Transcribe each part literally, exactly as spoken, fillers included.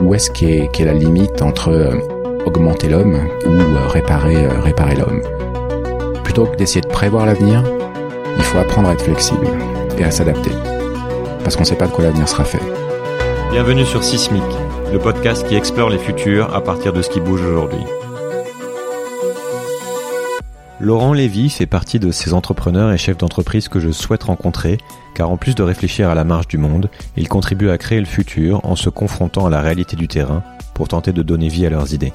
où est-ce qu'est, qu'est la limite entre euh, augmenter l'homme ou euh, réparer, euh, réparer l'homme. Plutôt que d'essayer de prévoir l'avenir, il faut apprendre à être flexible et à s'adapter, parce qu'on ne sait pas de quoi l'avenir sera fait. Bienvenue sur Sismique, le podcast qui explore les futurs à partir de ce qui bouge aujourd'hui. Laurent Lévy fait partie de ces entrepreneurs et chefs d'entreprise que je souhaite rencontrer, car en plus de réfléchir à la marge du monde, ils contribuent à créer le futur en se confrontant à la réalité du terrain pour tenter de donner vie à leurs idées.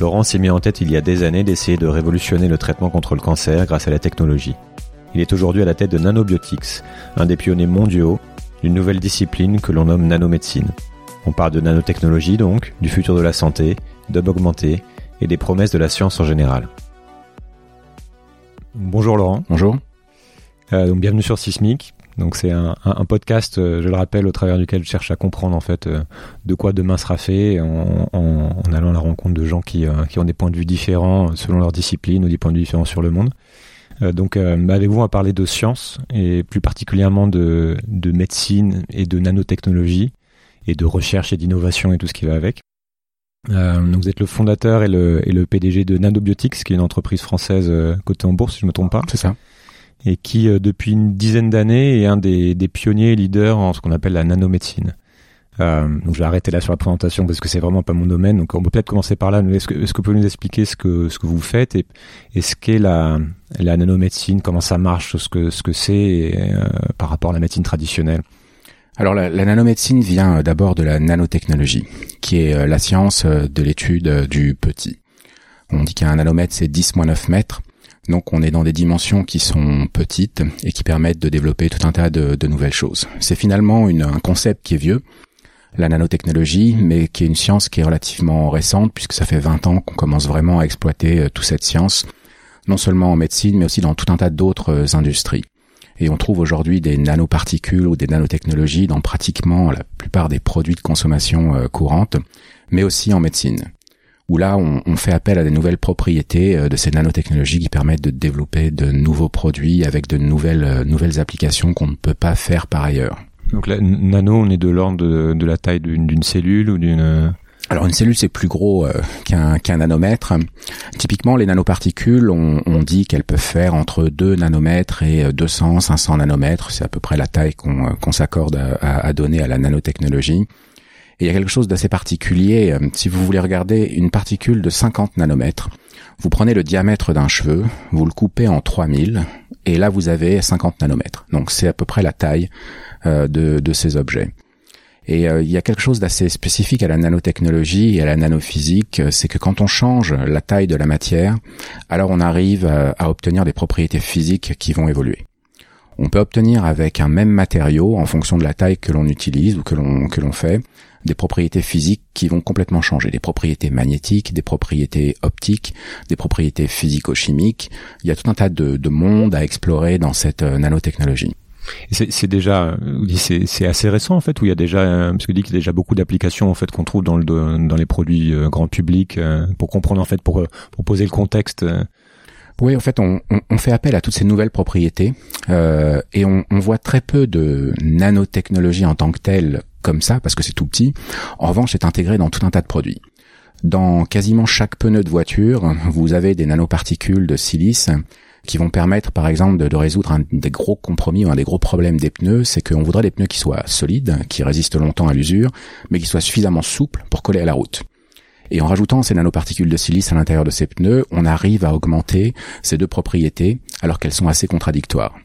Laurent s'est mis en tête il y a des années d'essayer de révolutionner le traitement contre le cancer grâce à la technologie. Il est aujourd'hui à la tête de Nanobiotix, un des pionniers mondiaux d'une nouvelle discipline que l'on nomme nanomédecine. On parle de nanotechnologie donc, du futur de la santé, d'hommes augmentés et des promesses de la science en général. Bonjour Laurent. Bonjour. Euh, donc bienvenue sur Sismique. Donc c'est un, un, un podcast, euh, je le rappelle, au travers duquel je cherche à comprendre en fait euh, de quoi demain sera fait en, en, en allant à la rencontre de gens qui, euh, qui ont des points de vue différents selon leur discipline ou des points de vue différents sur le monde. Euh, donc euh, avec vous on va parler de science et plus particulièrement de, de médecine et de nanotechnologie et de recherche et d'innovation et tout ce qui va avec. Euh, donc vous êtes le fondateur et le, et le P D G de Nanobiotix, qui est une entreprise française euh, cotée en bourse, si je ne me trompe pas. C'est ça. Et qui, euh, depuis une dizaine d'années, est un des, des pionniers et leaders en ce qu'on appelle la nanomédecine. Euh, donc je vais arrêter là sur la présentation parce que c'est vraiment pas mon domaine. Donc on peut peut-être commencer par là. Est-ce que, est-ce que vous pouvez nous expliquer ce que, ce que vous faites et, et ce qu'est la, la nanomédecine, comment ça marche, ce que, ce que c'est et, euh, par rapport à la médecine traditionnelle? Alors la, la nanomédecine vient d'abord de la nanotechnologie, qui est la science de l'étude du petit. On dit qu'un nanomètre c'est dix moins neuf mètres, donc on est dans des dimensions qui sont petites et qui permettent de développer tout un tas de, de nouvelles choses. C'est finalement une, un concept qui est vieux, la nanotechnologie, mais qui est une science qui est relativement récente, puisque ça fait vingt ans qu'on commence vraiment à exploiter toute cette science, non seulement en médecine, mais aussi dans tout un tas d'autres industries. Et on trouve aujourd'hui des nanoparticules ou des nanotechnologies dans pratiquement la plupart des produits de consommation courante, mais aussi en médecine, où là, on, on fait appel à des nouvelles propriétés de ces nanotechnologies qui permettent de développer de nouveaux produits avec de nouvelles, nouvelles applications qu'on ne peut pas faire par ailleurs. Donc là, nano, on est de l'ordre de, de la taille d'une, d'une cellule ou d'une... Alors une cellule c'est plus gros euh, qu'un, qu'un nanomètre. Typiquement les nanoparticules, on, on dit qu'elles peuvent faire entre deux nanomètres et deux cents à cinq cents nanomètres, c'est à peu près la taille qu'on, qu'on s'accorde à, à donner à la nanotechnologie. Et il y a quelque chose d'assez particulier, si vous voulez regarder une particule de cinquante nanomètres, vous prenez le diamètre d'un cheveu, vous le coupez en trois mille et là vous avez cinquante nanomètres. Donc c'est à peu près la taille euh, de, de ces objets. Et euh, il y a quelque chose d'assez spécifique à la nanotechnologie et à la nanophysique, c'est que quand on change la taille de la matière, alors on arrive à, à obtenir des propriétés physiques qui vont évoluer. On peut obtenir avec un même matériau, en fonction de la taille que l'on utilise ou que l'on que l'on fait, des propriétés physiques qui vont complètement changer, des propriétés magnétiques, des propriétés optiques, des propriétés physico-chimiques. Il y a tout un tas de, de mondes à explorer dans cette nanotechnologie. C'est, c'est déjà, c'est, c'est assez récent en fait, où il y a déjà, parce que dit qu'il y a déjà beaucoup d'applications en fait qu'on trouve dans le dans les produits grand public pour comprendre en fait, pour pour poser le contexte. Oui, en fait, on, on, on fait appel à toutes ces nouvelles propriétés euh, et on, on voit très peu de nanotechnologie en tant que telle comme ça parce que c'est tout petit. En revanche, c'est intégré dans tout un tas de produits. Dans quasiment chaque pneu de voiture, vous avez des nanoparticules de silice qui vont permettre, par exemple, de, de résoudre un des gros compromis ou un des gros problèmes des pneus, c'est qu'on voudrait des pneus qui soient solides, qui résistent longtemps à l'usure, mais qui soient suffisamment souples pour coller à la route. Et en rajoutant ces nanoparticules de silice à l'intérieur de ces pneus, on arrive à augmenter ces deux propriétés, alors qu'elles sont assez contradictoires.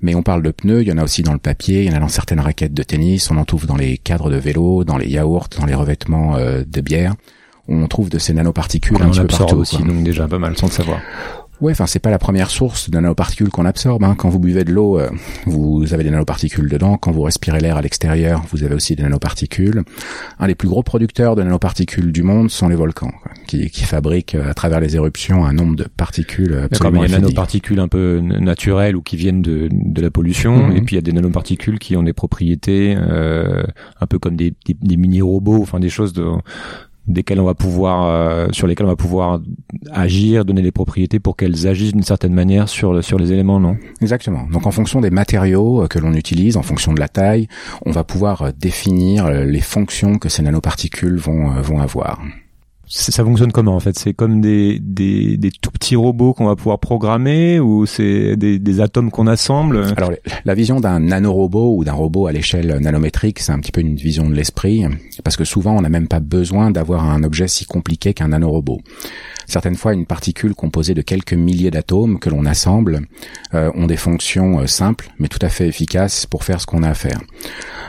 Mais on parle de pneus, il y en a aussi dans le papier, il y en a dans certaines raquettes de tennis, on en trouve dans les cadres de vélo, dans les yaourts, dans les revêtements euh, de bière. On trouve de ces nanoparticules on un petit peu partout. On absorbe aussi, quoi. Donc déjà pas mal, sans le savoir. Ouais, enfin c'est pas la première source de nanoparticules qu'on absorbe, hein. Quand vous buvez de l'eau, euh, vous avez des nanoparticules dedans. Quand vous respirez l'air à l'extérieur, vous avez aussi des nanoparticules. Un des plus gros producteurs de nanoparticules du monde sont les volcans, quoi, qui, qui fabriquent à travers les éruptions un nombre de particules absolument infinies. Il y a des nanoparticules un peu naturelles ou qui viennent de, de la pollution, mm-hmm. Et puis il y a des nanoparticules qui ont des propriétés euh, un peu comme des, des, des mini-robots, enfin des choses de... desquelles on va pouvoir, euh, sur lesquelles on va pouvoir agir, donner des propriétés pour qu'elles agissent d'une certaine manière sur le, sur les éléments, non? Exactement. Donc en fonction des matériaux que l'on utilise, en fonction de la taille, on va pouvoir définir les fonctions que ces nanoparticules vont vont avoir. Ça fonctionne comment en fait? C'est comme des, des, des tout petits robots qu'on va pouvoir programmer, ou c'est des, des atomes qu'on assemble? Alors la vision d'un nanorobot ou d'un robot à l'échelle nanométrique, c'est un petit peu une vision de l'esprit, parce que souvent on n'a même pas besoin d'avoir un objet si compliqué qu'un nanorobot. Certaines fois, une particule composée de quelques milliers d'atomes que l'on assemble euh, ont des fonctions euh, simples, mais tout à fait efficaces pour faire ce qu'on a à faire.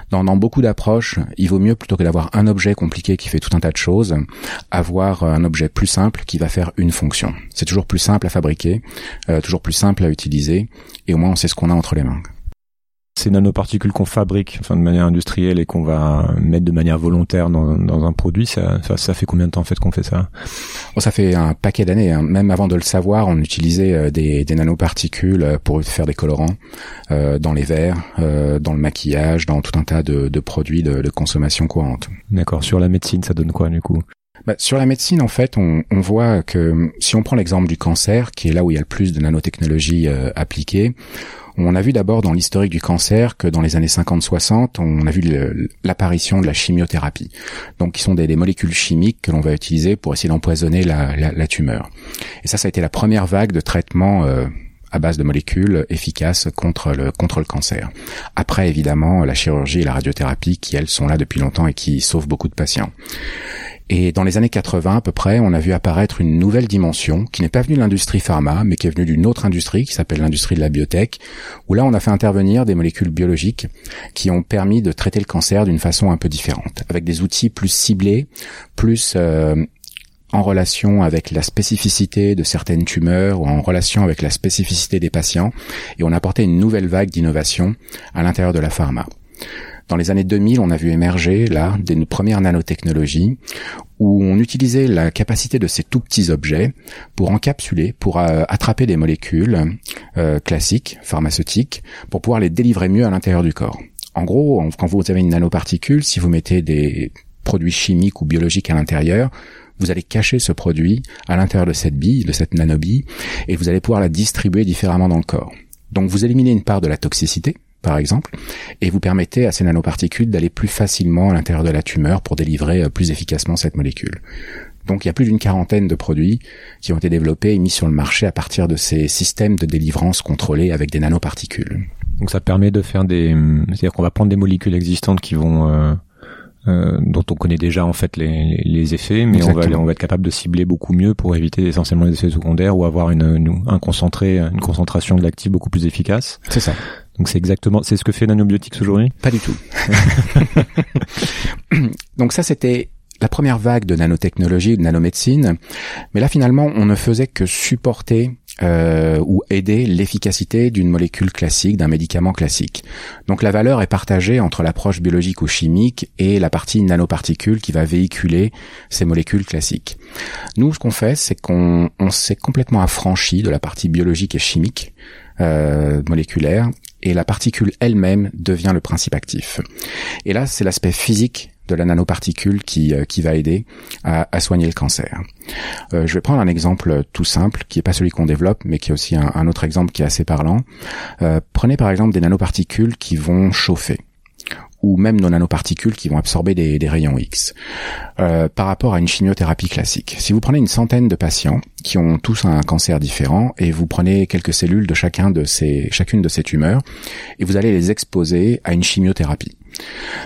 Dans, dans beaucoup d'approches, il vaut mieux, plutôt que d'avoir un objet compliqué qui fait tout un tas de choses, avoir un objet plus simple qui va faire une fonction. C'est toujours plus simple à fabriquer, euh, toujours plus simple à utiliser, et au moins on sait ce qu'on a entre les mains. Ces nanoparticules qu'on fabrique, enfin, de manière industrielle, et qu'on va mettre de manière volontaire dans, dans un produit, ça, ça, ça fait combien de temps en fait qu'on fait ça? Bon, ça fait un paquet d'années, hein. Même avant de le savoir, on utilisait des, des nanoparticules pour faire des colorants, euh, dans les verres, euh, dans le maquillage, dans tout un tas de, de produits de, de consommation courante. D'accord. Sur la médecine, ça donne quoi du coup? Bah, sur la médecine, en fait, on, on voit que si on prend l'exemple du cancer, qui est là où il y a le plus de nanotechnologies euh, appliquées, on a vu d'abord dans l'historique du cancer que dans les années cinquante soixante, on a vu le, l'apparition de la chimiothérapie, donc qui sont des, des molécules chimiques que l'on va utiliser pour essayer d'empoisonner la, la, la tumeur. Et ça, ça a été la première vague de traitement euh, à base de molécules efficaces contre le, contre le cancer. Après, évidemment, la chirurgie et la radiothérapie, qui, elles, sont là depuis longtemps et qui sauvent beaucoup de patients. Et dans les années quatre-vingts à peu près, on a vu apparaître une nouvelle dimension qui n'est pas venue de l'industrie pharma, mais qui est venue d'une autre industrie qui s'appelle l'industrie de la biotech, où là on a fait intervenir des molécules biologiques qui ont permis de traiter le cancer d'une façon un peu différente, avec des outils plus ciblés, plus euh, en relation avec la spécificité de certaines tumeurs, ou en relation avec la spécificité des patients, et on a apporté une nouvelle vague d'innovation à l'intérieur de la pharma. Dans les années deux mille, on a vu émerger, là, des premières nanotechnologies où on utilisait la capacité de ces tout petits objets pour encapsuler, pour euh, attraper des molécules euh, classiques, pharmaceutiques, pour pouvoir les délivrer mieux à l'intérieur du corps. En gros, quand vous avez une nanoparticule, si vous mettez des produits chimiques ou biologiques à l'intérieur, vous allez cacher ce produit à l'intérieur de cette bille, de cette nanobille, et vous allez pouvoir la distribuer différemment dans le corps. Donc vous éliminez une part de la toxicité, par exemple, et vous permettez à ces nanoparticules d'aller plus facilement à l'intérieur de la tumeur pour délivrer plus efficacement cette molécule. Donc il y a plus d'une quarantaine de produits qui ont été développés et mis sur le marché à partir de ces systèmes de délivrance contrôlés avec des nanoparticules. Donc ça permet de faire des... C'est-à-dire qu'on va prendre des molécules existantes qui vont... Euh... Euh, dont on connaît déjà en fait les, les effets, mais on va, on va être capable de cibler beaucoup mieux pour éviter essentiellement les effets secondaires, ou avoir une, une, un concentré, une concentration de l'actif beaucoup plus efficace. C'est ça. Donc c'est exactement, c'est ce que fait Nanobiotix aujourd'hui? Pas du tout. Donc ça, c'était la première vague de nanotechnologie, de nanomédecine, mais là finalement on ne faisait que supporter Euh, ou aider l'efficacité d'une molécule classique, d'un médicament classique. Donc la valeur est partagée entre l'approche biologique ou chimique et la partie nanoparticule qui va véhiculer ces molécules classiques. Nous, ce qu'on fait, c'est qu'on on s'est complètement affranchi de la partie biologique et chimique euh, moléculaire, et la particule elle-même devient le principe actif. Et là, c'est l'aspect physique de la nanoparticule qui qui va aider à, à soigner le cancer. Euh, je vais prendre un exemple tout simple, qui n'est pas celui qu'on développe, mais qui est aussi un, un autre exemple qui est assez parlant. Euh, prenez par exemple des nanoparticules qui vont chauffer, ou même nos nanoparticules qui vont absorber des, des rayons X, euh, par rapport à une chimiothérapie classique. Si vous prenez une centaine de patients qui ont tous un cancer différent, et vous prenez quelques cellules de chacun de ces, chacune de ces tumeurs, et vous allez les exposer à une chimiothérapie.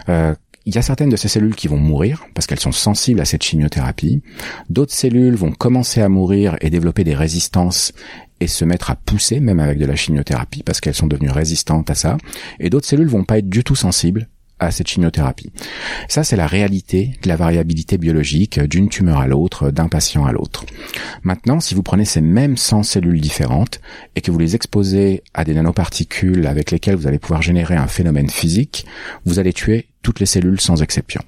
Euh, Il y a certaines de ces cellules qui vont mourir parce qu'elles sont sensibles à cette chimiothérapie. D'autres cellules vont commencer à mourir et développer des résistances et se mettre à pousser, même avec de la chimiothérapie, parce qu'elles sont devenues résistantes à ça. Et d'autres cellules vont pas être du tout sensibles à cette chimiothérapie. Ça, c'est la réalité de la variabilité biologique d'une tumeur à l'autre, d'un patient à l'autre. Maintenant, si vous prenez ces mêmes cent cellules différentes et que vous les exposez à des nanoparticules avec lesquelles vous allez pouvoir générer un phénomène physique, vous allez tuer toutes les cellules sans exception.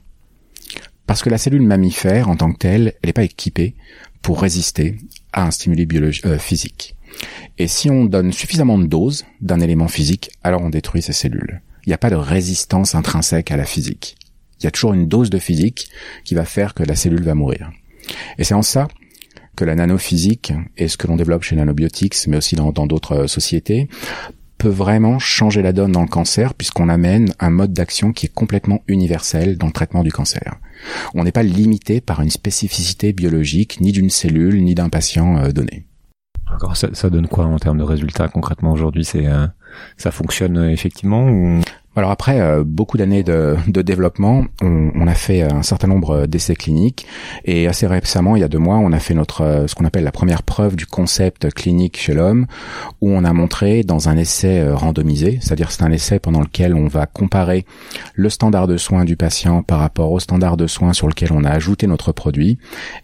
Parce que la cellule mammifère, en tant que telle, elle n'est pas équipée pour résister à un stimuli biologique, euh, physique. Et si on donne suffisamment de doses d'un élément physique, alors on détruit ces cellules. Il n'y a pas de résistance intrinsèque à la physique. il y a toujours une dose de physique qui va faire que la cellule va mourir. Et c'est en ça que la nanophysique et ce que l'on développe chez Nanobiotix, mais aussi dans, dans d'autres sociétés, peut vraiment changer la donne dans le cancer, puisqu'on amène un mode d'action qui est complètement universel dans le traitement du cancer. On n'est pas limité par une spécificité biologique, ni d'une cellule, ni d'un patient donné. D'accord, ça, ça donne quoi en termes de résultats concrètement aujourd'hui? C'est euh, ça fonctionne effectivement ou... Alors après euh, beaucoup d'années de, de développement, on, on a fait un certain nombre d'essais cliniques et assez récemment, il y a deux mois, on a fait notre ce qu'on appelle la première preuve du concept clinique chez l'homme, où on a montré dans un essai randomisé, c'est-à-dire c'est un essai pendant lequel on va comparer le standard de soins du patient par rapport au standard de soins sur lequel on a ajouté notre produit,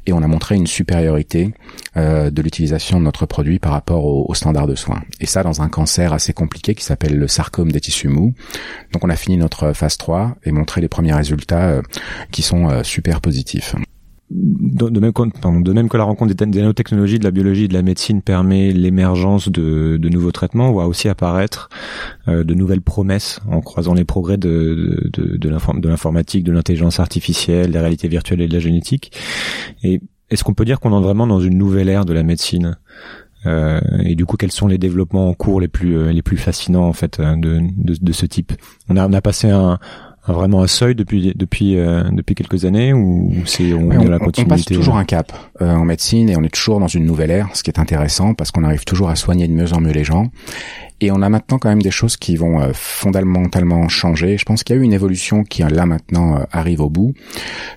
et on a montré une supériorité euh, de l'utilisation de notre produit par rapport au, au standard de soins. Et ça dans un cancer assez compliqué qui s'appelle le sarcome des tissus mous. Donc on a fini notre phase trois et montré les premiers résultats qui sont super positifs. De, de, même, pardon, de même que la rencontre des, des nanotechnologies, de la biologie et de la médecine permet l'émergence de, de nouveaux traitements, on voit aussi apparaître euh, de nouvelles promesses en croisant les progrès de, de, de, de, l'inform, de l'informatique, de l'intelligence artificielle, des réalités virtuelles et de la génétique. Et est-ce qu'on peut dire qu'on est vraiment dans une nouvelle ère de la médecine ? Euh, et du coup, quels sont les développements en cours les plus euh, les plus fascinants en fait de de, de ce type? On a on a passé un, un vraiment un seuil depuis depuis euh, depuis quelques années ou c'est on, ouais, on, de la continuité. On passe toujours un cap euh, en médecine et on est toujours dans une nouvelle ère, ce qui est intéressant parce qu'on arrive toujours à soigner de mieux en mieux les gens. Et on a maintenant quand même des choses qui vont fondamentalement changer. Je pense qu'il y a eu une évolution qui là maintenant arrive au bout.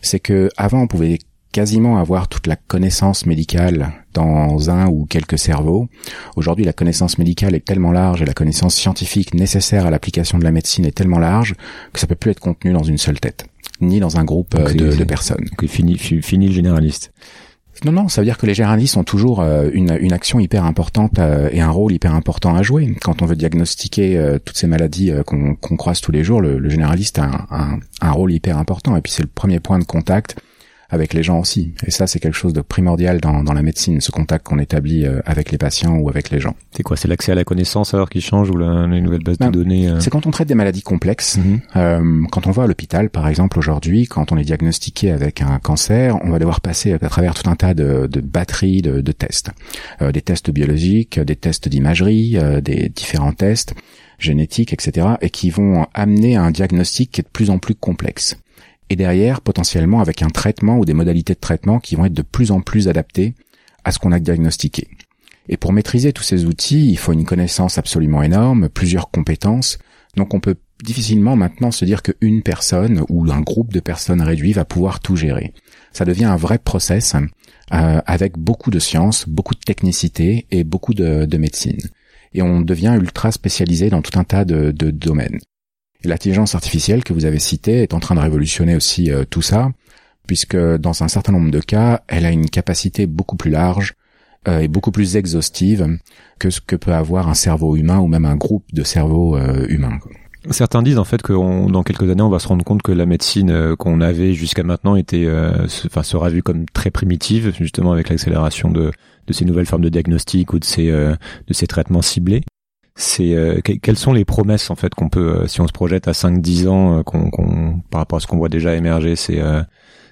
C'est que avant on pouvait quasiment avoir toute la connaissance médicale dans un ou quelques cerveaux. Aujourd'hui, la connaissance médicale est tellement large et la connaissance scientifique nécessaire à l'application de la médecine est tellement large que ça peut plus être contenu dans une seule tête, ni dans un groupe donc, de, de personnes. Donc, fini, fini le généraliste. Non, non, ça veut dire que les généralistes ont toujours une, une action hyper importante et un rôle hyper important à jouer. Quand on veut diagnostiquer toutes ces maladies qu'on, qu'on croise tous les jours, le, le généraliste a un, un, un rôle hyper important et puis c'est le premier point de contact avec les gens aussi. Et ça, c'est quelque chose de primordial dans, dans la médecine, ce contact qu'on établit avec les patients ou avec les gens. C'est quoi? C'est l'accès à la connaissance alors qui change ou la, les nouvelles bases ben, de données euh... C'est quand on traite des maladies complexes. Mm-hmm. Euh, quand on va à l'hôpital, par exemple, aujourd'hui, quand on est diagnostiqué avec un cancer, on va devoir passer à travers tout un tas de, de batteries de, de tests. Euh, des tests biologiques, des tests d'imagerie, euh, des différents tests génétiques, et cetera, et qui vont amener à un diagnostic qui est de plus en plus complexe. Et derrière, potentiellement, avec un traitement ou des modalités de traitement qui vont être de plus en plus adaptées à ce qu'on a diagnostiqué. Et pour maîtriser tous ces outils, il faut une connaissance absolument énorme, plusieurs compétences. Donc on peut difficilement maintenant se dire qu'une personne ou un groupe de personnes réduit va pouvoir tout gérer. Ça devient un vrai process euh, avec beaucoup de science, beaucoup de technicité et beaucoup de, de médecine. Et on devient ultra spécialisé dans tout un tas de, de domaines. L'intelligence artificielle que vous avez citée est en train de révolutionner aussi euh, tout ça, puisque dans un certain nombre de cas, elle a une capacité beaucoup plus large euh, et beaucoup plus exhaustive que ce que peut avoir un cerveau humain ou même un groupe de cerveaux euh, humains. Certains disent en fait que on, dans quelques années, on va se rendre compte que la médecine euh, qu'on avait jusqu'à maintenant était, euh, se, enfin, sera vue comme très primitive, justement avec l'accélération de, de ces nouvelles formes de diagnostic ou de ces, euh, de ces traitements ciblés. C'est euh, que, quelles sont les promesses en fait qu'on peut euh, si on se projette à cinq dix ans euh, qu'on, qu'on par rapport à ce qu'on voit déjà émerger, c'est euh,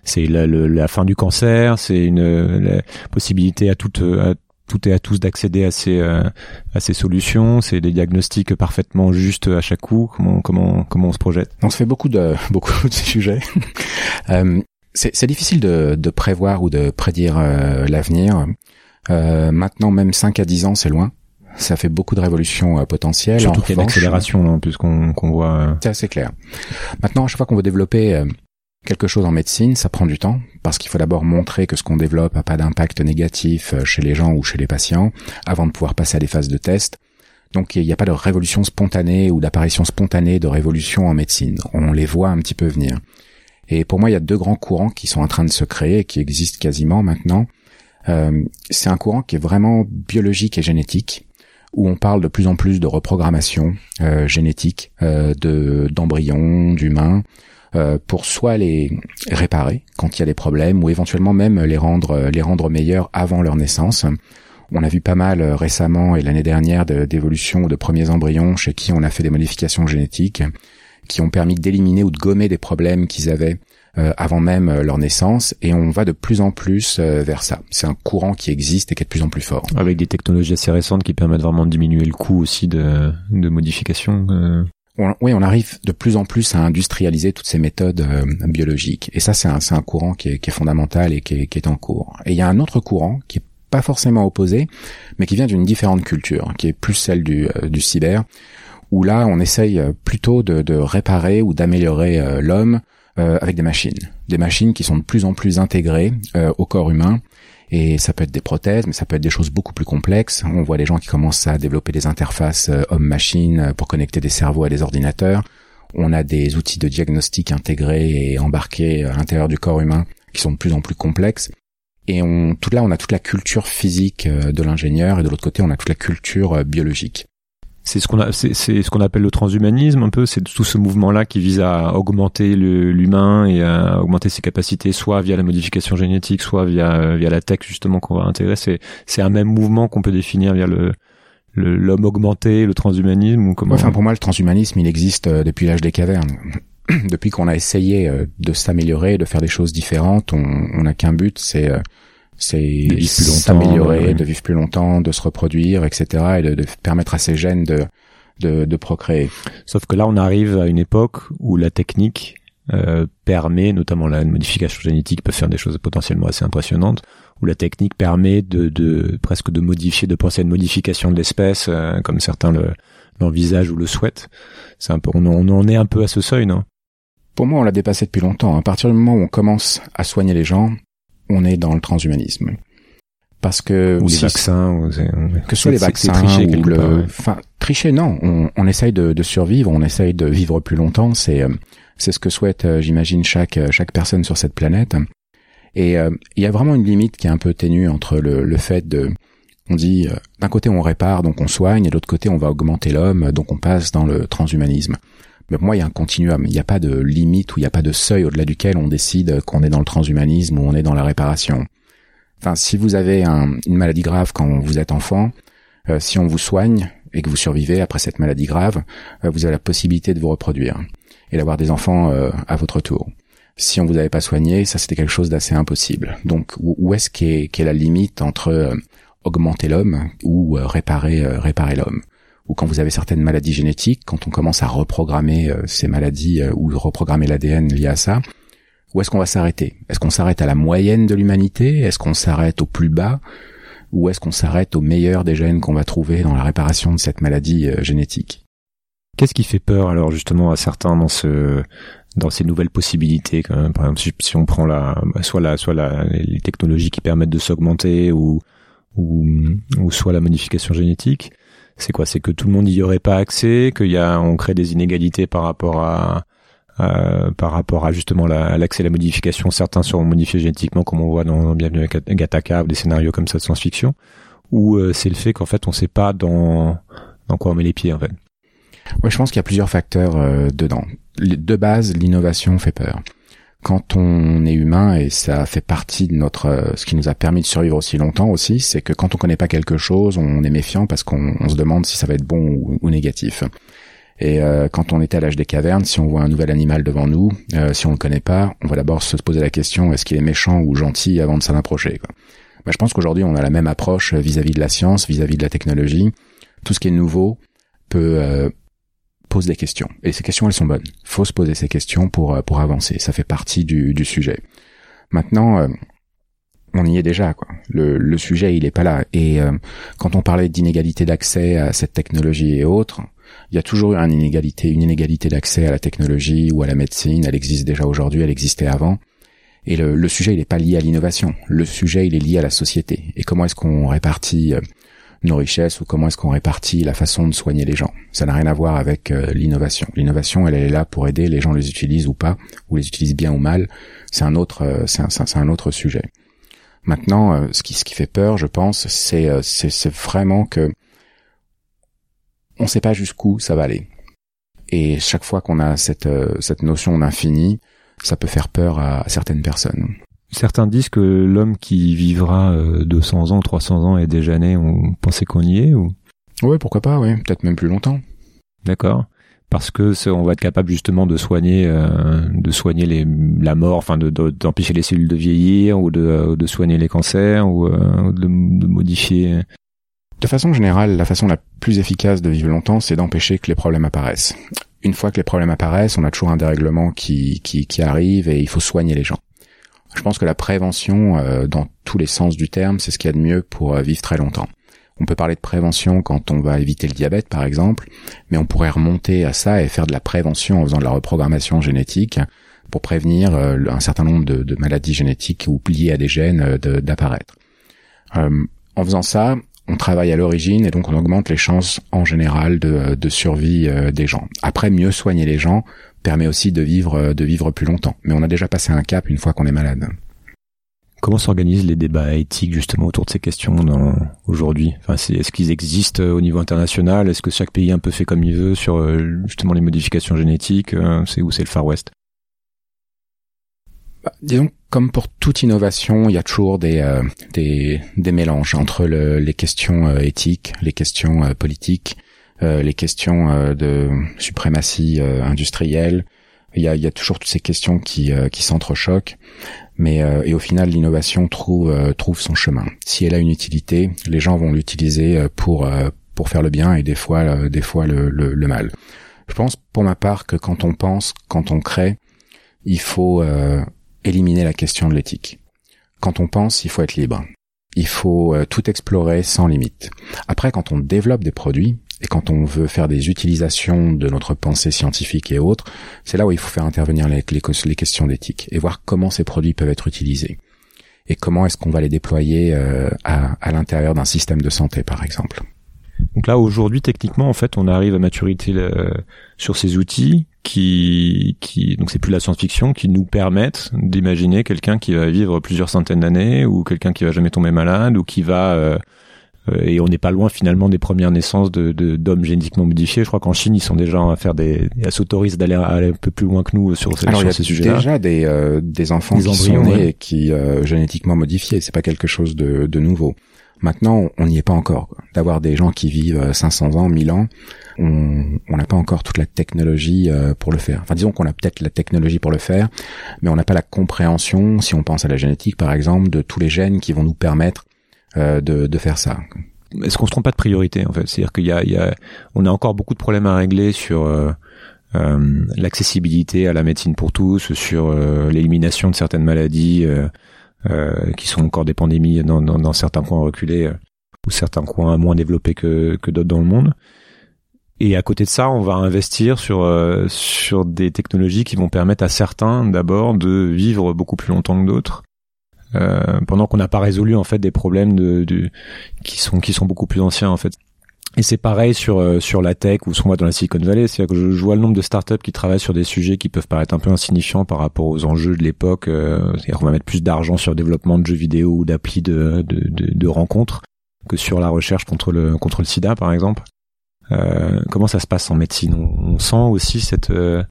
c'est la, le, la fin du cancer, c'est une la possibilité à toutes à toutes et à tous d'accéder à ces euh, à ces solutions, c'est des diagnostics parfaitement justes à chaque coup, comment comment comment on se projette? On se fait beaucoup de beaucoup de sujets. euh, c'est c'est difficile de de prévoir ou de prédire euh, l'avenir. Euh, maintenant même cinq à dix ans, c'est loin. Ça fait beaucoup de révolutions euh, potentielles. Surtout qu'il y a l'accélération, là, puisqu'on qu'on voit... Euh... C'est assez clair. Maintenant, à chaque fois qu'on veut développer euh, quelque chose en médecine, ça prend du temps, parce qu'il faut d'abord montrer que ce qu'on développe n'a pas d'impact négatif euh, chez les gens ou chez les patients, avant de pouvoir passer à des phases de test. Donc, il n'y a pas de révolution spontanée ou d'apparition spontanée de révolution en médecine. On les voit un petit peu venir. Et pour moi, il y a deux grands courants qui sont en train de se créer et qui existent quasiment maintenant. Euh, c'est un courant qui est vraiment biologique et génétique, où on parle de plus en plus de reprogrammation euh, génétique euh, de d'embryons, d'humains, euh, pour soit les réparer quand il y a des problèmes, ou éventuellement même les rendre les rendre meilleurs avant leur naissance. On a vu pas mal euh, récemment et l'année dernière de, d'évolution de premiers embryons chez qui on a fait des modifications génétiques qui ont permis d'éliminer ou de gommer des problèmes qu'ils avaient euh, avant même euh, leur naissance, et on va de plus en plus euh, vers ça. C'est un courant qui existe et qui est de plus en plus fort. Avec des technologies assez récentes qui permettent vraiment de diminuer le coût aussi de, de modification euh... Oui, on arrive de plus en plus à industrialiser toutes ces méthodes euh, biologiques. Et ça, c'est un, c'est un courant qui est, qui est fondamental et qui est, qui est en cours. Et il y a un autre courant qui est pas forcément opposé, mais qui vient d'une différente culture, qui est plus celle du, euh, du cyber, où là, on essaye plutôt de, de réparer ou d'améliorer euh, l'homme euh, avec des machines. Des machines qui sont de plus en plus intégrées euh, au corps humain. Et ça peut être des prothèses, mais ça peut être des choses beaucoup plus complexes. On voit les gens qui commencent à développer des interfaces homme-machine pour connecter des cerveaux à des ordinateurs. On a des outils de diagnostic intégrés et embarqués à l'intérieur du corps humain qui sont de plus en plus complexes. Et on, tout là, on a toute la culture physique de l'ingénieur, et de l'autre côté, on a toute la culture biologique. C'est ce qu'on a, c'est, c'est ce qu'on appelle le transhumanisme un peu, c'est tout ce mouvement-là qui vise à augmenter le, l'humain et à augmenter ses capacités, soit via la modification génétique, soit via via la tech justement qu'on va intégrer. C'est c'est un même mouvement qu'on peut définir via le, le l'homme augmenté, le transhumanisme ou comment. Ouais, enfin pour moi le transhumanisme il existe depuis l'âge des cavernes. Depuis qu'on a essayé de s'améliorer, de faire des choses différentes, on on n'a qu'un but, c'est c'est de s'améliorer, de, ouais. de vivre plus longtemps, de se reproduire, et cetera, et de, de permettre à ces gènes de, de, de procréer. Sauf que là, on arrive à une époque où la technique euh, permet, notamment la modification génétique peut faire des choses potentiellement assez impressionnantes, où la technique permet de, de presque de modifier, de penser à une modification de l'espèce, euh, comme certains le, l'envisagent ou le souhaitent. C'est un peu, on, on en est un peu à ce seuil, non ? Pour moi, on l'a dépassé depuis longtemps. À partir du moment où on commence à soigner les gens, on est dans le transhumanisme. Parce que... Ou les si vaccins, ou que ce soit les vaccins, triché ou le... Part, ouais. Enfin, tricher, non. On, on essaye de, de survivre, on essaye de vivre plus longtemps. C'est, c'est ce que souhaite, j'imagine, chaque, chaque personne sur cette planète. Et euh, il y a vraiment une limite qui est un peu ténue entre le, le fait de... On dit, d'un côté, on répare, donc on soigne, et de l'autre côté, on va augmenter l'homme, donc on passe dans le transhumanisme. Mais pour moi, il y a un continuum. Il n'y a pas de limite ou il n'y a pas de seuil au-delà duquel on décide qu'on est dans le transhumanisme ou on est dans la réparation. Enfin, si vous avez un, une maladie grave quand vous êtes enfant, euh, si on vous soigne et que vous survivez après cette maladie grave, euh, vous avez la possibilité de vous reproduire et d'avoir des enfants euh, à votre tour. Si on vous avait pas soigné, ça c'était quelque chose d'assez impossible. Donc, où, où est-ce qu'est, qu'est la limite entre euh, augmenter l'homme ou euh, réparer, euh, réparer l'homme ? Ou quand vous avez certaines maladies génétiques, quand on commence à reprogrammer euh, ces maladies euh, ou reprogrammer l'A D N lié à ça, où est-ce qu'on va s'arrêter ? Est-ce qu'on s'arrête à la moyenne de l'humanité ? Est-ce qu'on s'arrête au plus bas ? Ou est-ce qu'on s'arrête au meilleur des gènes qu'on va trouver dans la réparation de cette maladie euh, génétique ? Qu'est-ce qui fait peur alors justement à certains dans ce dans ces nouvelles possibilités quand même ? Par exemple, si, si on prend la soit la soit la les technologies qui permettent de s'augmenter ou ou ou soit la modification génétique. C'est quoi ? C'est que tout le monde n'y aurait pas accès, qu'il y a, on crée des inégalités par rapport à, à par rapport à justement la, à l'accès à la modification. Certains seront modifiés génétiquement, comme on voit dans Bienvenue à Gattaca ou des scénarios comme ça de science-fiction. Ou euh, c'est le fait qu'en fait on ne sait pas dans dans quoi on met les pieds en fait. Ouais, je pense qu'il y a plusieurs facteurs euh, dedans. De base, l'innovation fait peur. Quand on est humain, et ça fait partie de notre, ce qui nous a permis de survivre aussi longtemps aussi, c'est que quand on connaît pas quelque chose, on est méfiant parce qu'on on se demande si ça va être bon ou, ou négatif. Et euh, quand on était à l'âge des cavernes, si on voit un nouvel animal devant nous, euh, si on le connaît pas, on va d'abord se poser la question est-ce qu'il est méchant ou gentil avant de s'en approcher, quoi. Bah, je pense qu'aujourd'hui on a la même approche vis-à-vis de la science, vis-à-vis de la technologie. Tout ce qui est nouveau peut euh, pose des questions. Et ces questions, elles sont bonnes. Faut se poser ces questions pour pour avancer. Ça fait partie du, du sujet. Maintenant, euh, on y est déjà, quoi. Le, le sujet, il est pas là. Et euh, quand on parlait d'inégalité d'accès à cette technologie et autres, il y a toujours eu une inégalité, une inégalité d'accès à la technologie ou à la médecine. Elle existe déjà aujourd'hui, elle existait avant. Et le, le sujet, il est pas lié à l'innovation. Le sujet, il est lié à la société. Et comment est-ce qu'on répartit... Euh, nos richesses ou comment est-ce qu'on répartit la façon de soigner les gens. Ça n'a rien à voir avec euh, l'innovation. L'innovation, elle, elle est là pour aider, les gens les utilisent ou pas, ou les utilisent bien ou mal. C'est un autre, euh, c'est, un, c'est un autre sujet. Maintenant, euh, ce qui, ce qui fait peur, je pense, c'est, euh, c'est, c'est vraiment que on ne sait pas jusqu'où ça va aller. Et chaque fois qu'on a cette, euh, cette notion d'infini, ça peut faire peur à, à certaines personnes. Certains disent que l'homme qui vivra deux cents ans, trois cents ans est déjà né. On pensait qu'on y est ou... Oui, pourquoi pas, oui. Peut-être même plus longtemps. D'accord. parce que ça, on va être capable justement de soigner, euh, de soigner les, la mort, enfin de, de, d'empêcher les cellules de vieillir ou de, euh, de soigner les cancers ou euh, de, de modifier. De façon générale, la façon la plus efficace de vivre longtemps, c'est d'empêcher que les problèmes apparaissent. Une fois que les problèmes apparaissent, on a toujours un dérèglement qui, qui, qui arrive et il faut soigner les gens. Je pense que la prévention, euh, dans tous les sens du terme, c'est ce qu'il y a de mieux pour euh, vivre très longtemps. On peut parler de prévention quand on va éviter le diabète, par exemple, mais on pourrait remonter à ça et faire de la prévention en faisant de la reprogrammation génétique pour prévenir euh, un certain nombre de, de maladies génétiques ou liées à des gènes euh, de, d'apparaître. Euh, en faisant ça, on travaille à l'origine et donc on augmente les chances en général de, de survie des gens. Après, mieux soigner les gens permet aussi de vivre, de vivre plus longtemps. Mais on a déjà passé un cap une fois qu'on est malade. Comment s'organisent les débats éthiques justement autour de ces questions dans, aujourd'hui ? Enfin, c'est, est-ce qu'ils existent au niveau international ? Est-ce que chaque pays un peu fait comme il veut sur justement les modifications génétiques ? C'est où ? C'est le Far West ? Bah, disons, comme pour toute innovation, il y a toujours des euh, des, des mélanges entre le, les questions euh, éthiques, les questions euh, politiques, euh, les questions euh, de suprématie euh, industrielle. Il y a il y a toujours toutes ces questions qui euh, qui s'entrechoquent, mais euh, et au final l'innovation trouve euh, trouve son chemin. Si elle a une utilité, les gens vont l'utiliser pour euh, pour faire le bien et des fois euh, des fois le, le le mal. Je pense pour ma part que quand on pense, quand on crée, il faut euh, éliminer la question de l'éthique. Quand on pense, il faut être libre. Il faut euh, tout explorer sans limite. Après, quand on développe des produits et quand on veut faire des utilisations de notre pensée scientifique et autres, c'est là où il faut faire intervenir les, les, les questions d'éthique et voir comment ces produits peuvent être utilisés et comment est-ce qu'on va les déployer euh, à, à l'intérieur d'un système de santé, par exemple. Donc là, aujourd'hui, techniquement, en fait, on arrive à maturité euh, sur ces outils qui, qui, donc c'est plus la science-fiction, qui nous permettent d'imaginer quelqu'un qui va vivre plusieurs centaines d'années ou quelqu'un qui va jamais tomber malade ou qui va, euh, et on n'est pas loin finalement des premières naissances de, de, d'hommes génétiquement modifiés. Je crois qu'en Chine, ils sont déjà à faire des, à s'autorisent d'aller à, à aller un peu plus loin que nous sur, sur, Alors, sur ces sujets-là. Alors, il y a déjà des, euh, des enfants des qui embryons, sont nés ouais. et qui, euh, génétiquement modifiés. C'est pas quelque chose de, de nouveau. Maintenant, on n'y est pas encore. D'avoir des gens qui vivent cinq cents ans, mille ans, on on n'a pas encore toute la technologie pour le faire. Enfin, disons qu'on a peut-être la technologie pour le faire, mais on n'a pas la compréhension, si on pense à la génétique par exemple, de tous les gènes qui vont nous permettre euh, de de faire ça. Est-ce qu'on se trompe pas de priorité en fait ? C'est-à-dire qu'il y a il y a on a encore beaucoup de problèmes à régler sur euh, euh, l'accessibilité à la médecine pour tous, sur euh, l'élimination de certaines maladies. Euh, Euh, qui sont encore des pandémies dans, dans, dans certains coins reculés euh, ou certains coins moins développés que, que d'autres dans le monde. Et à côté de ça, on va investir sur, euh, sur des technologies qui vont permettre à certains d'abord de vivre beaucoup plus longtemps que d'autres, euh, pendant qu'on n'a pas résolu en fait des problèmes de, de, qui sont, qui sont beaucoup plus anciens en fait. Et c'est pareil sur euh, sur la tech ou ce qu'on voit dans la Silicon Valley, c'est-à-dire que je, je vois le nombre de startups qui travaillent sur des sujets qui peuvent paraître un peu insignifiants par rapport aux enjeux de l'époque. Euh, c'est-à-dire qu'on va mettre plus d'argent sur le développement de jeux vidéo ou d'applis de, de de de rencontres que sur la recherche contre le contre le sida, par exemple. Euh, comment ça se passe en médecine ? On, on sent aussi cette euh,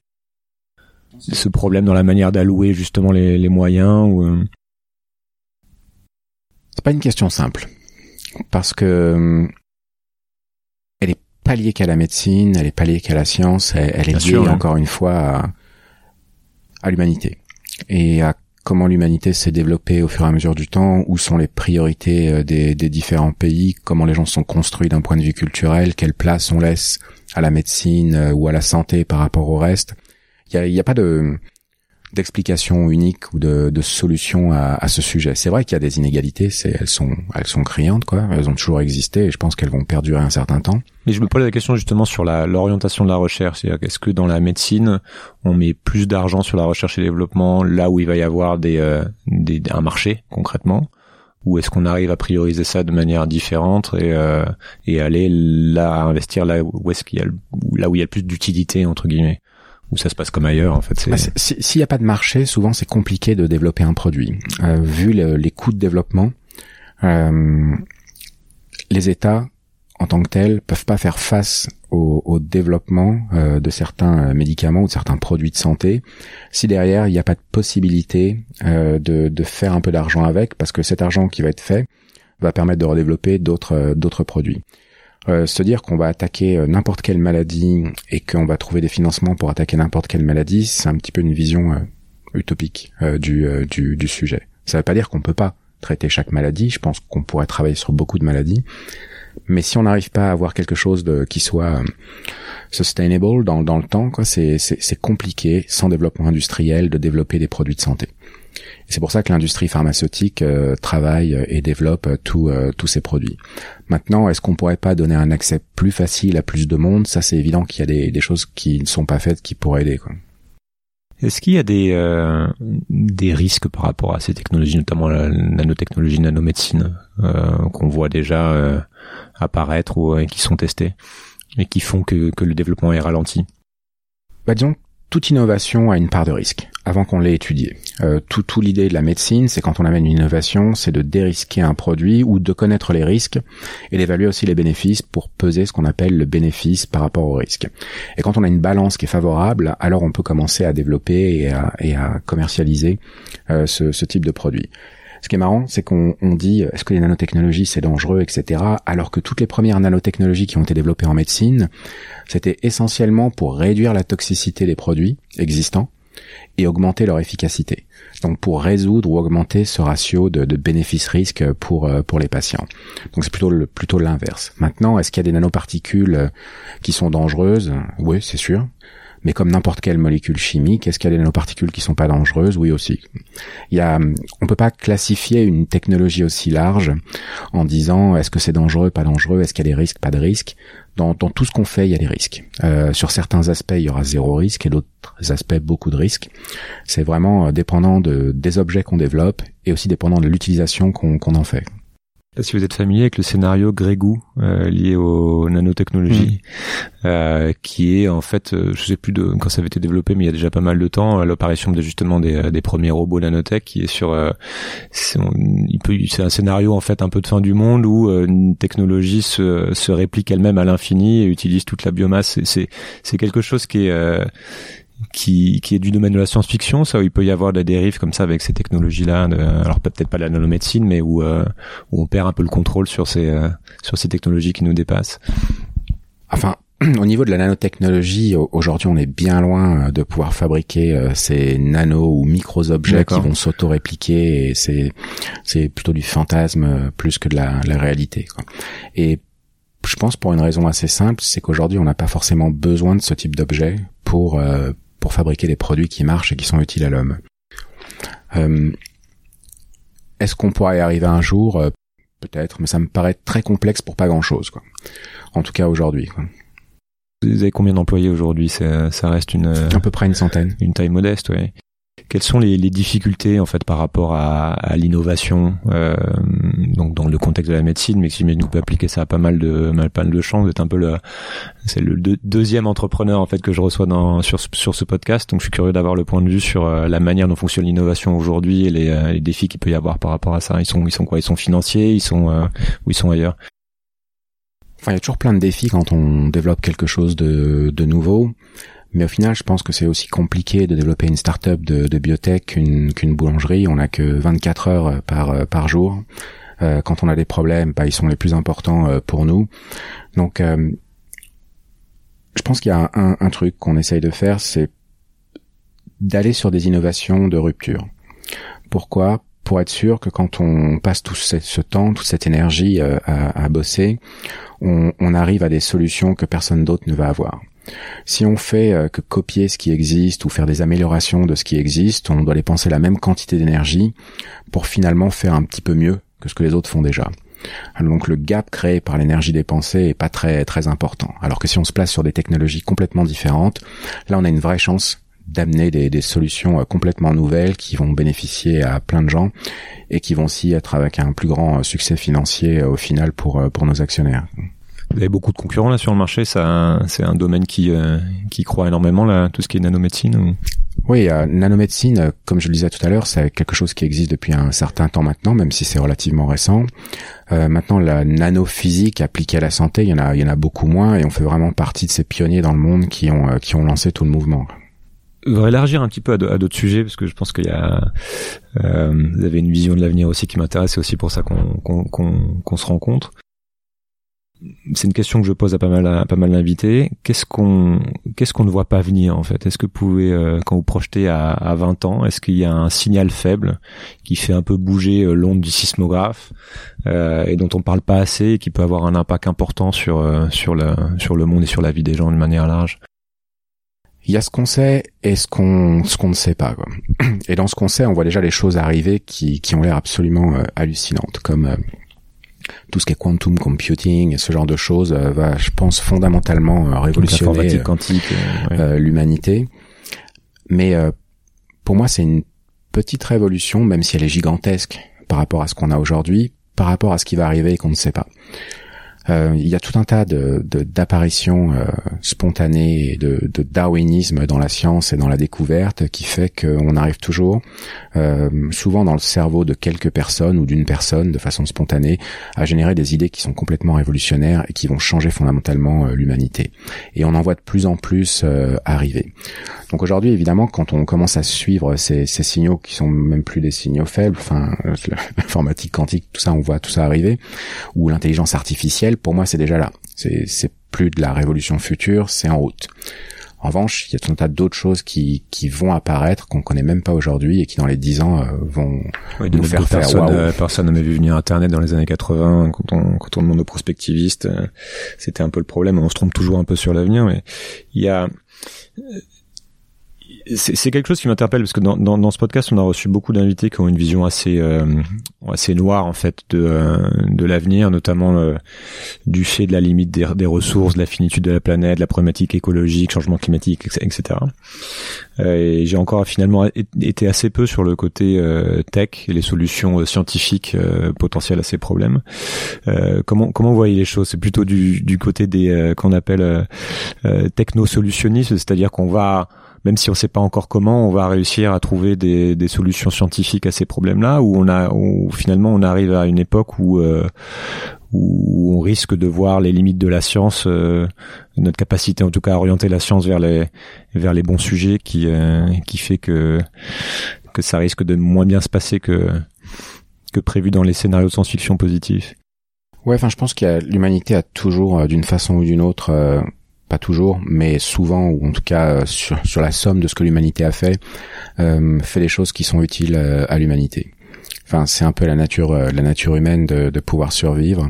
ce problème dans la manière d'allouer justement les les moyens ou. Euh... C'est pas une question simple parce que. Pas liée qu'à la médecine, elle est pas liée qu'à la science, elle, elle est liée sûr, hein. encore une fois à, à l'humanité et à comment l'humanité s'est développée au fur et à mesure du temps, où sont les priorités des, des différents pays, comment les gens sont construits d'un point de vue culturel, quelle place on laisse à la médecine ou à la santé par rapport au reste. Il y a, il y a pas de d'explication unique ou de, de solution à, à ce sujet. C'est vrai qu'il y a des inégalités, c'est, elles sont, elles sont criantes, quoi. Elles ont toujours existé et je pense qu'elles vont perdurer un certain temps. Mais je me pose la question justement sur la, l'orientation de la recherche. C'est-à-dire qu'est-ce que dans la médecine, on met plus d'argent sur la recherche et le développement là où il va y avoir des, euh, des, un marché concrètement, ou est-ce qu'on arrive à prioriser ça de manière différente et, euh, et aller là, investir là où est-ce qu'il y a le, là où il y a le plus d'utilité entre guillemets? Où ça se passe comme ailleurs en fait. C'est... Bah, c'est, si, s'il n'y a pas de marché, souvent c'est compliqué de développer un produit. Euh, vu le, les coûts de développement, euh, les États en tant que tels peuvent pas faire face au, au développement euh, de certains médicaments ou de certains produits de santé si derrière il n'y a pas de possibilité euh, de, de faire un peu d'argent avec, parce que cet argent qui va être fait va permettre de redévelopper d'autres euh, d'autres produits. Euh, se dire qu'on va attaquer euh, n'importe quelle maladie et qu'on va trouver des financements pour attaquer n'importe quelle maladie, c'est un petit peu une vision euh, utopique euh, du, euh, du, du sujet. Ça ne veut pas dire qu'on peut pas traiter chaque maladie, je pense qu'on pourrait travailler sur beaucoup de maladies, mais si on n'arrive pas à avoir quelque chose de, qui soit euh, sustainable dans, dans le temps, quoi, c'est, c'est, c'est compliqué, sans développement industriel, de développer des produits de santé. Et c'est pour ça que l'industrie pharmaceutique euh, travaille et développe euh, tout, euh, tous ces produits. Maintenant, est-ce qu'on pourrait pas donner un accès plus facile à plus de monde ? Ça, c'est évident qu'il y a des, des choses qui ne sont pas faites qui pourraient aider, quoi. Est-ce qu'il y a des, euh, des risques par rapport à ces technologies, notamment la nanotechnologie, la nanomédecine, euh, qu'on voit déjà euh, apparaître ou euh, qui sont testées et qui font que, que le développement est ralenti ? Bah, disons, toute innovation a une part de risque avant qu'on l'ait étudiée. Euh, tout, tout l'idée de la médecine, c'est quand on amène une innovation, c'est de dérisquer un produit ou de connaître les risques et d'évaluer aussi les bénéfices pour peser ce qu'on appelle le bénéfice par rapport au risque. Et quand on a une balance qui est favorable, alors on peut commencer à développer et à, et à commercialiser euh, ce, ce type de produit. Ce qui est marrant, c'est qu'on on dit est-ce que les nanotechnologies c'est dangereux, et cetera. Alors que toutes les premières nanotechnologies qui ont été développées en médecine, c'était essentiellement pour réduire la toxicité des produits existants et augmenter leur efficacité. Donc pour résoudre ou augmenter ce ratio de, de bénéfice-risque pour pour les patients. Donc c'est plutôt le, plutôt l'inverse. Maintenant, est-ce qu'il y a des nanoparticules qui sont dangereuses ? Oui, c'est sûr. Mais comme n'importe quelle molécule chimique, est-ce qu'il y a des nanoparticules qui sont pas dangereuses ? Oui aussi. Il y a, on peut pas classifier une technologie aussi large en disant est-ce que c'est dangereux, pas dangereux, est-ce qu'il y a des risques, pas de risques. Dans, dans tout ce qu'on fait, il y a des risques. Euh, sur certains aspects, il y aura zéro risque et d'autres aspects, beaucoup de risques. C'est vraiment dépendant de, des objets qu'on développe et aussi dépendant de l'utilisation qu'on, qu'on en fait. Si vous êtes familier avec le scénario Grégou euh, lié aux nanotechnologies, mmh. euh, qui est en fait, euh, je sais plus de quand ça avait été développé, mais il y a déjà pas mal de temps, euh, l'apparition de, justement des, des premiers robots nanotech, qui est sur, euh, c'est, on, il peut, c'est un scénario en fait un peu de fin du monde où euh, une technologie se, se réplique elle-même à l'infini et utilise toute la biomasse. Et c'est, c'est quelque chose qui est euh, Qui, qui est du domaine de la science-fiction, ça, où il peut y avoir des dérives comme ça avec ces technologies-là, de, alors peut-être pas de la nanomédecine, mais où, euh, où on perd un peu le contrôle sur ces, euh, sur ces technologies qui nous dépassent. Enfin, au niveau de la nanotechnologie, aujourd'hui, on est bien loin de pouvoir fabriquer euh, ces nano ou micro-objets D'accord. qui vont s'auto-répliquer, et c'est, c'est plutôt du fantasme plus que de la, la réalité, quoi. Et je pense pour une raison assez simple, c'est qu'aujourd'hui, on n'a pas forcément besoin de ce type d'objet pour... Euh, pour fabriquer des produits qui marchent et qui sont utiles à l'homme. Euh, est-ce qu'on pourra y arriver un jour ? Peut-être, mais ça me paraît très complexe pour pas grand-chose, quoi. En tout cas, aujourd'hui, quoi. Vous avez combien d'employés aujourd'hui ? ça, ça reste une... À peu près une centaine. Une taille modeste, oui. Quelles sont les, les difficultés, en fait, par rapport à, à l'innovation, euh, donc dans le contexte de la médecine, mais si on peut appliquer ça à pas mal de, mal de champs, vous êtes un peu le, c'est le deux, deuxième entrepreneur, en fait, que je reçois dans, sur, sur ce podcast, donc je suis curieux d'avoir le point de vue sur la manière dont fonctionne l'innovation aujourd'hui et les, les défis qu'il peut y avoir par rapport à ça. Ils sont, ils sont quoi ? Ils sont financiers, ils sont, euh, ou ils sont ailleurs ? Enfin, il y a toujours plein de défis quand on développe quelque chose de, de nouveau. Mais au final, je pense que c'est aussi compliqué de développer une start-up de, de biotech qu'une, qu'une boulangerie. On n'a que vingt-quatre heures par, par jour. Euh, quand on a des problèmes, bah, ils sont les plus importants euh, pour nous. Donc, euh, je pense qu'il y a un, un truc qu'on essaye de faire, c'est d'aller sur des innovations de rupture. Pourquoi ? Pour être sûr que quand on passe tout ce, ce temps, toute cette énergie euh, à, à bosser, on, on arrive à des solutions que personne d'autre ne va avoir. Si on fait que copier ce qui existe ou faire des améliorations de ce qui existe, on doit dépenser la même quantité d'énergie pour finalement faire un petit peu mieux que ce que les autres font déjà. Donc le gap créé par l'énergie dépensée est pas très très important. Alors que si on se place sur des technologies complètement différentes, là on a une vraie chance d'amener des, des solutions complètement nouvelles qui vont bénéficier à plein de gens et qui vont aussi être avec un plus grand succès financier au final pour pour nos actionnaires. Vous avez beaucoup de concurrents là sur le marché, ça, c'est un domaine qui euh, qui croît énormément là, tout ce qui est nanomédecine. Ou... Oui, euh, nanomédecine, comme je le disais tout à l'heure, c'est quelque chose qui existe depuis un certain temps maintenant, même si c'est relativement récent. Euh, maintenant, la nanophysique appliquée à la santé, il y en a, il y en a beaucoup moins, et on fait vraiment partie de ces pionniers dans le monde qui ont euh, qui ont lancé tout le mouvement. On va élargir un petit peu à, de, à d'autres sujets parce que je pense qu'il y a, euh, vous avez une vision de l'avenir aussi qui m'intéresse, c'est aussi pour ça qu'on qu'on qu'on, qu'on se rencontre. c'est une question que je pose à pas mal à pas mal d'invités. Qu'est-ce qu'on qu'est-ce qu'on ne voit pas venir en fait? Est-ce que vous pouvez, euh, quand vous projetez à, à vingt ans, est-ce qu'il y a un signal faible qui fait un peu bouger euh, l'onde du sismographe euh, et dont on parle pas assez et qui peut avoir un impact important sur euh, sur le sur le monde et sur la vie des gens de manière large? Il y a ce qu'on sait et ce qu'on ce qu'on ne sait pas, quoi. Et dans ce qu'on sait, on voit déjà les choses arriver qui qui ont l'air absolument euh, hallucinantes, comme euh, tout ce qui est quantum computing, ce genre de choses euh, va, je pense, fondamentalement euh, révolutionner euh, quantique, euh, ouais. euh, l'humanité. Mais euh, pour moi, c'est une petite révolution, même si elle est gigantesque par rapport à ce qu'on a aujourd'hui, par rapport à ce qui va arriver et qu'on ne sait pas. Euh, il y a tout un tas de, de, d'apparitions euh, spontanées et de, de darwinisme dans la science et dans la découverte qui fait qu'on arrive toujours, euh, souvent dans le cerveau de quelques personnes ou d'une personne de façon spontanée, à générer des idées qui sont complètement révolutionnaires et qui vont changer fondamentalement euh, l'humanité. Et on en voit de plus en plus euh, arriver. Donc aujourd'hui, évidemment, quand on commence à suivre ces, ces signaux qui sont même plus des signaux faibles, enfin, euh, l'informatique quantique, tout ça, on voit tout ça arriver, ou l'intelligence artificielle, pour moi, c'est déjà là. C'est, c'est plus de la révolution future, c'est en route. En revanche, il y a tout un tas d'autres choses qui, qui vont apparaître, qu'on connaît même pas aujourd'hui et qui, dans les dix ans, euh, vont oui, nous faire faire personne, wow. Euh, personne n'avait vu venir Internet dans les années quatre-vingts. Quand on, quand on demande aux prospectivistes, euh, c'était un peu le problème. On se trompe toujours un peu sur l'avenir, mais il y a... Euh, C'est, c'est quelque chose qui m'interpelle parce que dans, dans, dans ce podcast, on a reçu beaucoup d'invités qui ont une vision assez euh, assez noire en fait de euh, de l'avenir, notamment euh, du fait de la limite des, des ressources, de la finitude de la planète, de la problématique écologique, changement climatique, et cetera. Euh, et j'ai encore finalement été assez peu sur le côté euh, tech et les solutions euh, scientifiques euh, potentielles à ces problèmes. Euh, comment comment vous voyez les choses? C'est plutôt du du côté des euh, qu'on appelle euh, technosolutionnisme, c'est-à-dire qu'on va, même si on ne sait pas encore comment, on va réussir à trouver des, des solutions scientifiques à ces problèmes-là, où on a, où finalement on arrive à une époque où, euh, où on risque de voir les limites de la science, euh, notre capacité en tout cas à orienter la science vers les, vers les bons sujets, qui, euh, qui fait que, que ça risque de moins bien se passer que, que prévu dans les scénarios de science-fiction positifs. Ouais, enfin, je pense que l'humanité a toujours, euh, d'une façon ou d'une autre, euh... pas toujours, mais souvent, ou en tout cas sur, sur la somme de ce que l'humanité a fait, euh, fait des choses qui sont utiles euh, à l'humanité. Enfin, c'est un peu la nature, euh, la nature humaine de, de pouvoir survivre.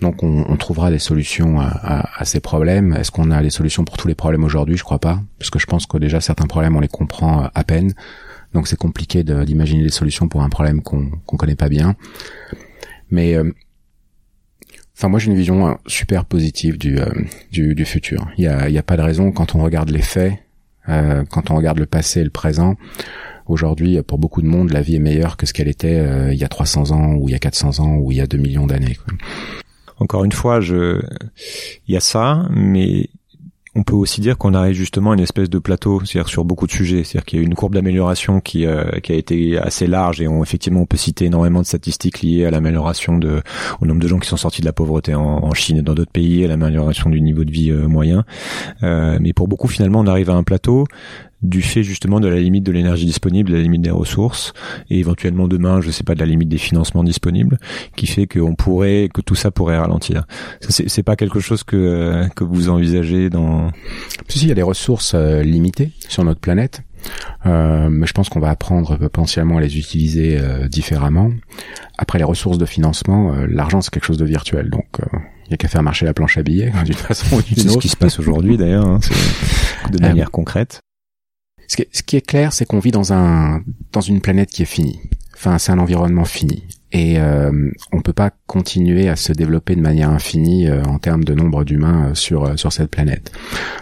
Donc, on, on trouvera des solutions à, à, à ces problèmes. Est-ce qu'on a des solutions pour tous les problèmes aujourd'hui? Je crois pas, parce que je pense que déjà certains problèmes, on les comprend à peine. Donc, c'est compliqué de, d'imaginer des solutions pour un problème qu'on, qu'on connaît pas bien. Mais euh, Enfin, moi, j'ai une vision super positive du euh, du, du futur. Il y a, il y a pas de raison, quand on regarde les faits, euh, quand on regarde le passé et le présent. Aujourd'hui, pour beaucoup de monde, la vie est meilleure que ce qu'elle était euh, il y a trois cents ans, ou il y a quatre cents ans, ou il y a deux millions d'années, quoi. Encore une fois, je... il y a ça, mais on peut aussi dire qu'on arrive justement à une espèce de plateau, c'est-à-dire sur beaucoup de sujets, c'est-à-dire qu'il y a une courbe d'amélioration qui euh, qui a été assez large, et on effectivement on peut citer énormément de statistiques liées à l'amélioration de au nombre de gens qui sont sortis de la pauvreté en, en Chine et dans d'autres pays, à l'amélioration du niveau de vie euh, moyen. Euh, mais pour beaucoup, finalement, on arrive à un plateau du fait justement de la limite de l'énergie disponible, de la limite des ressources, et éventuellement demain, je sais pas, de la limite des financements disponibles, qui fait qu'on pourrait, que tout ça pourrait ralentir. Ça, c'est, c'est pas quelque chose que que vous envisagez dans... Si, il y a des ressources euh, limitées sur notre planète, euh, mais je pense qu'on va apprendre potentiellement à les utiliser euh, différemment. Après, les ressources de financement, euh, l'argent, c'est quelque chose de virtuel, donc... Euh... Il n'y a qu'à faire marcher la planche à billets, d'une façon ou d'une autre. C'est ce qui se passe aujourd'hui, d'ailleurs, hein, de manière euh, concrète. Ce qui, est, ce qui est clair, c'est qu'on vit dans un dans une planète qui est finie. Enfin, c'est un environnement fini. Et euh, on peut pas continuer à se développer de manière infinie euh, en termes de nombre d'humains euh, sur euh, sur cette planète.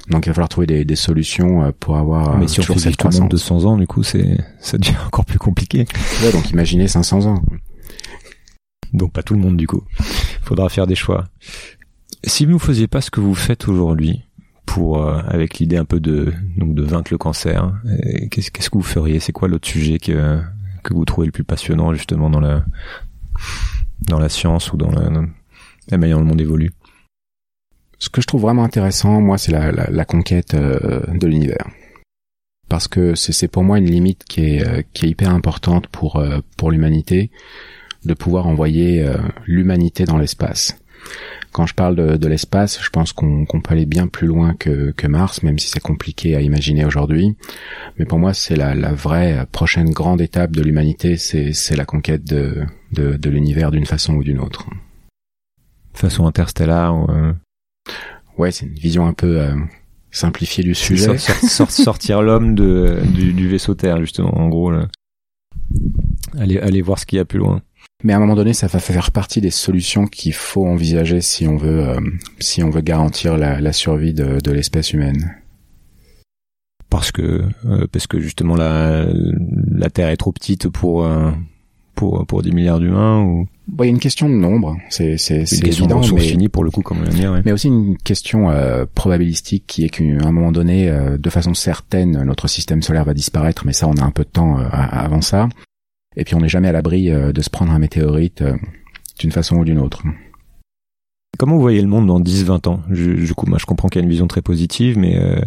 Donc, il va falloir trouver des, des solutions euh, pour avoir... Mais euh, si on fait vivre tout le monde deux cents ans, du coup, c'est ça devient encore plus compliqué. Ouais, donc imaginez cinq cents ans. Donc, pas tout le monde, du coup. Faudra faire des choix. Si vous ne faisiez pas ce que vous faites aujourd'hui pour, euh, avec l'idée un peu de, donc de vaincre le cancer, euh, qu'est-ce, qu'est-ce que vous feriez? C'est quoi l'autre sujet que, que vous trouvez le plus passionnant, justement, dans la, dans la science ou dans la, dans la manière dont le monde évolue? Ce que je trouve vraiment intéressant, moi, c'est la, la, la conquête euh, de l'univers. Parce que c'est, c'est pour moi une limite qui est, euh, qui est hyper importante pour, euh, pour l'humanité, de pouvoir envoyer euh, l'humanité dans l'espace. Quand je parle de, de l'espace, je pense qu'on, qu'on peut aller bien plus loin que, que Mars, même si c'est compliqué à imaginer aujourd'hui. Mais pour moi, c'est la, la vraie prochaine grande étape de l'humanité, c'est, c'est la conquête de, de, de l'univers d'une façon ou d'une autre. Façon interstellaire ou... Euh... Ouais, c'est une vision un peu euh, simplifiée du sujet. Sort, sort, sortir l'homme de, du, du vaisseau Terre, justement, en gros. Là. Allez, allez voir ce qu'il y a plus loin. Mais à un moment donné, ça va faire partie des solutions qu'il faut envisager si on veut, euh, si on veut garantir la, la survie de, de l'espèce humaine. Parce que, euh, parce que justement la, la Terre est trop petite pour, euh, pour, pour dix milliards d'humains ou... Bon, il y a une question de nombre, c'est, c'est, c'est évident, mais fini pour le coup, comme on l'a dit, ouais. Mais aussi une question euh, probabilistique qui est qu'à un moment donné, euh, de façon certaine, notre système solaire va disparaître, mais ça, on a un peu de temps euh, avant ça. Et puis on n'est jamais à l'abri euh, de se prendre un météorite euh, d'une façon ou d'une autre. Comment vous voyez le monde dans dix à vingt ans ? je, Du coup, moi, je comprends qu'il y a une vision très positive, mais euh,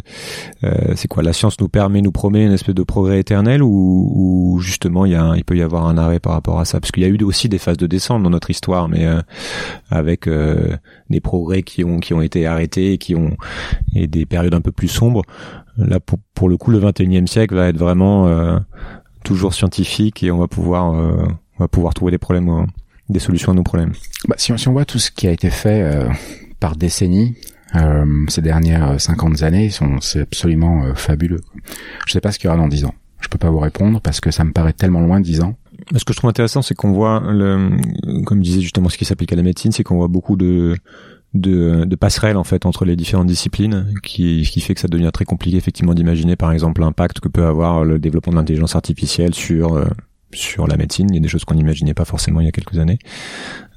euh, c'est quoi ? La science nous permet, nous promet une espèce de progrès éternel ou, ou justement il, y a un, il peut y avoir un arrêt par rapport à ça ? Parce qu'il y a eu aussi des phases de descente dans notre histoire, mais euh, avec euh, des progrès qui ont, qui ont été arrêtés et, qui ont, et des périodes un peu plus sombres. Là, pour, pour le coup, le vingt et unième siècle va être vraiment... Euh, toujours scientifique et on va pouvoir euh, on va pouvoir trouver des problèmes euh, des solutions à nos problèmes. Bah si on si on voit tout ce qui a été fait euh, par décennies euh, ces dernières cinquante années, sont c'est absolument euh, fabuleux. Je sais pas ce qu'il y aura dans dix ans. Je peux pas vous répondre parce que ça me paraît tellement loin dix ans. Ce que je trouve intéressant, c'est qu'on voit le comme je disais justement ce qui s'applique à la médecine, c'est qu'on voit beaucoup de de, de passerelles en fait entre les différentes disciplines, qui, qui fait que ça devient très compliqué effectivement d'imaginer par exemple l'impact que peut avoir le développement de l'intelligence artificielle sur euh, sur la médecine. Il y a des choses qu'on n'imaginait pas forcément il y a quelques années,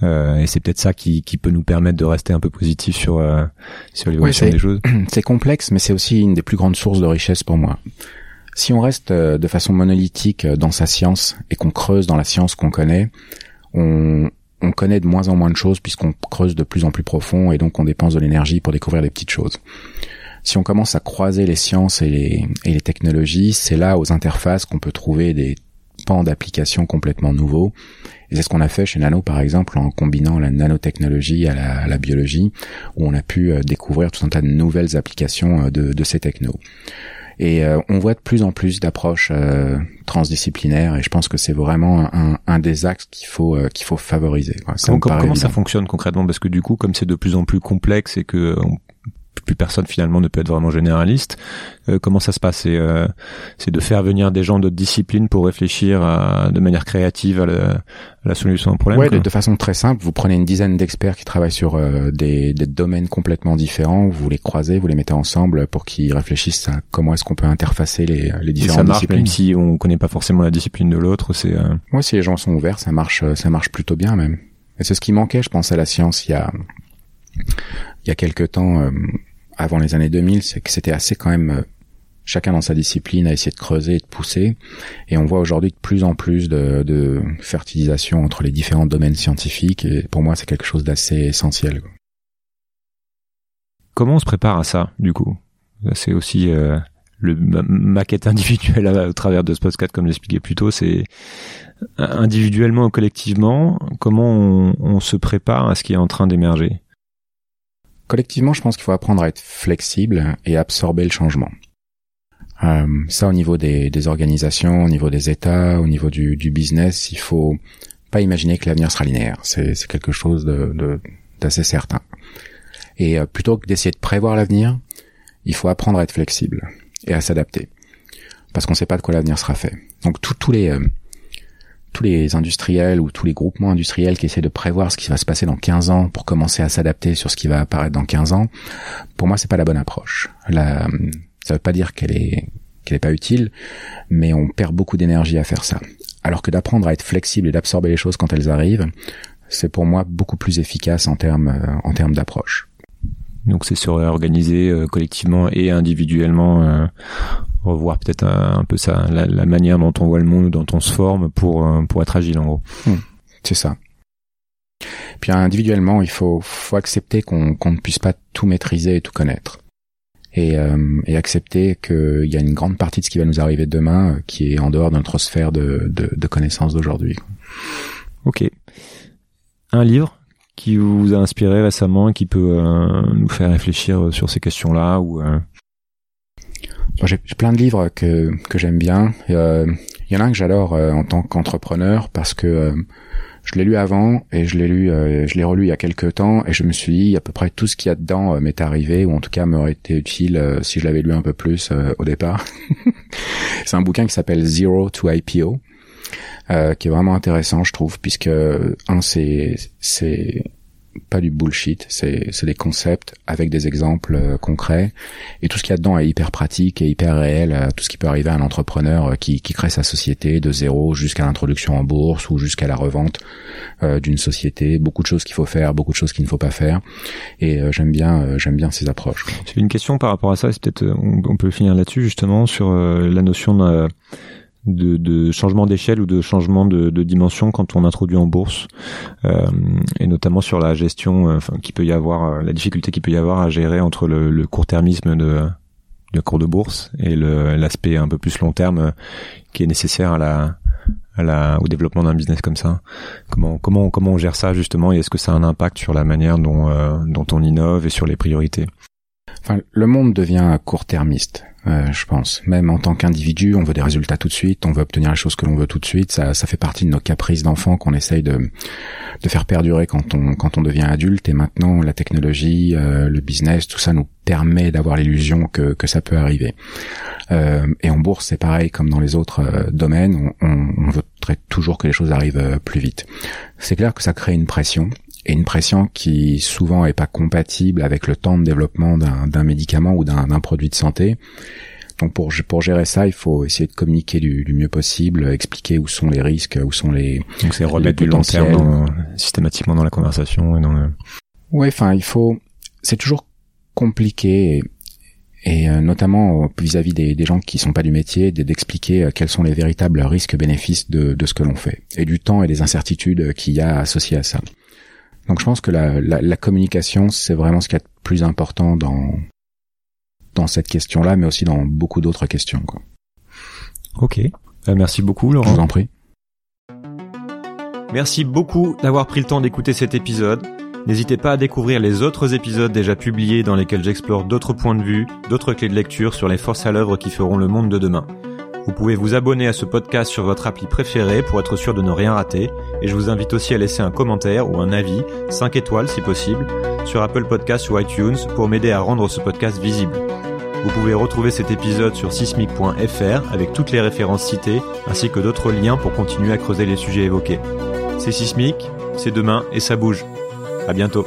euh, et c'est peut-être ça qui, qui peut nous permettre de rester un peu positif sur euh, sur l'évolution ouais, des choses. C'est complexe, mais c'est aussi une des plus grandes sources de richesse pour moi. Si on reste euh, de façon monolithique dans sa science et qu'on creuse dans la science qu'on connaît, on on connaît de moins en moins de choses puisqu'on creuse de plus en plus profond et donc on dépense de l'énergie pour découvrir des petites choses. Si on commence à croiser les sciences et les, et les technologies, c'est là aux interfaces qu'on peut trouver des pans d'applications complètement nouveaux. Et c'est ce qu'on a fait chez Nano par exemple en combinant la nanotechnologie à la, à la biologie, où on a pu découvrir tout un tas de nouvelles applications de, de ces technos. Et euh, on voit de plus en plus d'approches euh, transdisciplinaires, et je pense que c'est vraiment un, un des axes qu'il faut euh, qu'il faut favoriser. Ouais, ça comment comment évident. Ça fonctionne concrètement ? Parce que du coup, comme c'est de plus en plus complexe et que euh, on, plus personne finalement ne peut être vraiment généraliste, euh, comment ça se passe ? C'est euh, c'est de faire venir des gens d'autres disciplines pour réfléchir à, de manière créative à la, à la solution au problème. Ouais, de, de façon très simple. Vous prenez une dizaine d'experts qui travaillent sur euh, des, des domaines complètement différents. Vous les croisez, vous les mettez ensemble pour qu'ils réfléchissent à comment est-ce qu'on peut interfacer les, les différentes disciplines. Et ça marche disciplines. Même si on connaît pas forcément la discipline de l'autre. C'est. Euh... Ouais, si les gens sont ouverts, ça marche, ça marche plutôt bien même. Et c'est ce qui manquait, je pense, à la science il y a il y a quelques temps. Euh, avant les années deux mille, c'est que c'était assez quand même euh, chacun dans sa discipline à essayer de creuser et de pousser. Et on voit aujourd'hui de plus en plus de, de fertilisation entre les différents domaines scientifiques. Et pour moi, c'est quelque chose d'assez essentiel. Comment on se prépare à ça, du coup ? C'est aussi euh, le, ma, ma quête individuelle à, au travers de ce podcast, comme j'expliquais plus tôt. C'est individuellement ou collectivement, comment on, on se prépare à ce qui est en train d'émerger ? Collectivement, je pense qu'il faut apprendre à être flexible et absorber le changement. Euh, ça, au niveau des, des organisations, au niveau des États, au niveau du, du business, il faut pas imaginer que l'avenir sera linéaire. C'est, c'est quelque chose de, de, d'assez certain. Et euh, plutôt que d'essayer de prévoir l'avenir, il faut apprendre à être flexible et à s'adapter, parce qu'on ne sait pas de quoi l'avenir sera fait. Donc tous tous les euh, tous les industriels ou tous les groupements industriels qui essaient de prévoir ce qui va se passer dans quinze ans pour commencer à s'adapter sur ce qui va apparaître dans quinze ans, pour moi, c'est pas la bonne approche. La, ça veut pas dire qu'elle est, qu'elle est pas utile, mais on perd beaucoup d'énergie à faire ça. Alors que d'apprendre à être flexible et d'absorber les choses quand elles arrivent, c'est pour moi beaucoup plus efficace en termes, en termes d'approche. Donc c'est se réorganiser euh, collectivement et individuellement, euh, revoir peut-être un, un peu ça, la, la manière dont on voit le monde, dont on se forme pour euh, pour être agile en gros. Mmh, c'est ça. Puis individuellement, il faut faut accepter qu'on qu'on ne puisse pas tout maîtriser et tout connaître, et euh, et accepter que il y a une grande partie de ce qui va nous arriver demain euh, qui est en dehors de notre sphère de de, de connaissances d'aujourd'hui. Ok. Un livre qui vous a inspiré récemment et qui peut euh, nous faire réfléchir sur ces questions-là ou euh... J'ai plein de livres que que j'aime bien. Euh, il y en a un que j'adore euh, en tant qu'entrepreneur parce que euh, je l'ai lu avant et je l'ai lu, euh, je l'ai relu il y a quelques temps et je me suis dit à peu près tout ce qu'il y a dedans euh, m'est arrivé ou en tout cas m'aurait été utile euh, si je l'avais lu un peu plus euh, au départ. C'est un bouquin qui s'appelle Zero to I P O euh, qui est vraiment intéressant je trouve puisque un c'est c'est pas du bullshit, c'est, c'est des concepts avec des exemples euh, concrets et tout ce qu'il y a dedans est hyper pratique et hyper réel, euh, tout ce qui peut arriver à un entrepreneur euh, qui, qui crée sa société de zéro jusqu'à l'introduction en bourse ou jusqu'à la revente euh, d'une société, beaucoup de choses qu'il faut faire, beaucoup de choses qu'il ne faut pas faire et euh, j'aime bien euh, j'aime bien ces approches. J'ai une question par rapport à ça, c'est peut-être on, on peut finir là-dessus justement sur euh, la notion de, de, de changement d'échelle ou de changement de, de dimension quand on introduit en bourse euh, et notamment sur la gestion euh, enfin, qui peut y avoir, euh, la difficulté qu'il peut y avoir à gérer entre le, le court-termisme de, de cours de bourse et le, l'aspect un peu plus long terme euh, qui est nécessaire à la, à la, au développement d'un business comme ça. Comment, comment, comment on gère ça justement et est-ce que ça a un impact sur la manière dont, euh, dont on innove et sur les priorités? Enfin, le monde devient court-termiste, euh, je pense. Même en tant qu'individu, on veut des résultats tout de suite, on veut obtenir les choses que l'on veut tout de suite. Ça, ça fait partie de nos caprices d'enfant qu'on essaye de, de faire perdurer quand on, quand on devient adulte. Et maintenant, la technologie, euh, le business, tout ça nous permet d'avoir l'illusion que, que ça peut arriver. Euh, et en bourse, c'est pareil comme dans les autres euh, domaines. On, on, on voudrait toujours que les choses arrivent euh, plus vite. C'est clair que ça crée une pression. Et une pression qui souvent est pas compatible avec le temps de développement d'un, d'un médicament ou d'un, d'un produit de santé. Donc pour pour gérer ça, il faut essayer de communiquer du, du mieux possible, expliquer où sont les risques, où sont les donc c'est remettre du long terme dans, systématiquement dans la conversation et dans le... Ouais, enfin il faut c'est toujours compliqué. Et... et notamment vis-à-vis des, des gens qui sont pas du métier, d'expliquer quels sont les véritables risques-bénéfices de, de ce que l'on fait, et du temps et des incertitudes qu'il y a associées à ça. Donc je pense que la, la, la communication, c'est vraiment ce qu'il y a de plus important dans, dans cette question-là, mais aussi dans beaucoup d'autres questions, quoi. Ok, euh, merci beaucoup Laurent. Je vous en prie. Merci beaucoup d'avoir pris le temps d'écouter cet épisode. N'hésitez pas à découvrir les autres épisodes déjà publiés dans lesquels j'explore d'autres points de vue, d'autres clés de lecture sur les forces à l'œuvre qui feront le monde de demain. Vous pouvez vous abonner à ce podcast sur votre appli préférée pour être sûr de ne rien rater et je vous invite aussi à laisser un commentaire ou un avis, cinq étoiles si possible, sur Apple Podcasts ou iTunes pour m'aider à rendre ce podcast visible. Vous pouvez retrouver cet épisode sur sismique point f r avec toutes les références citées ainsi que d'autres liens pour continuer à creuser les sujets évoqués. C'est Sismique, c'est demain et ça bouge. À bientôt.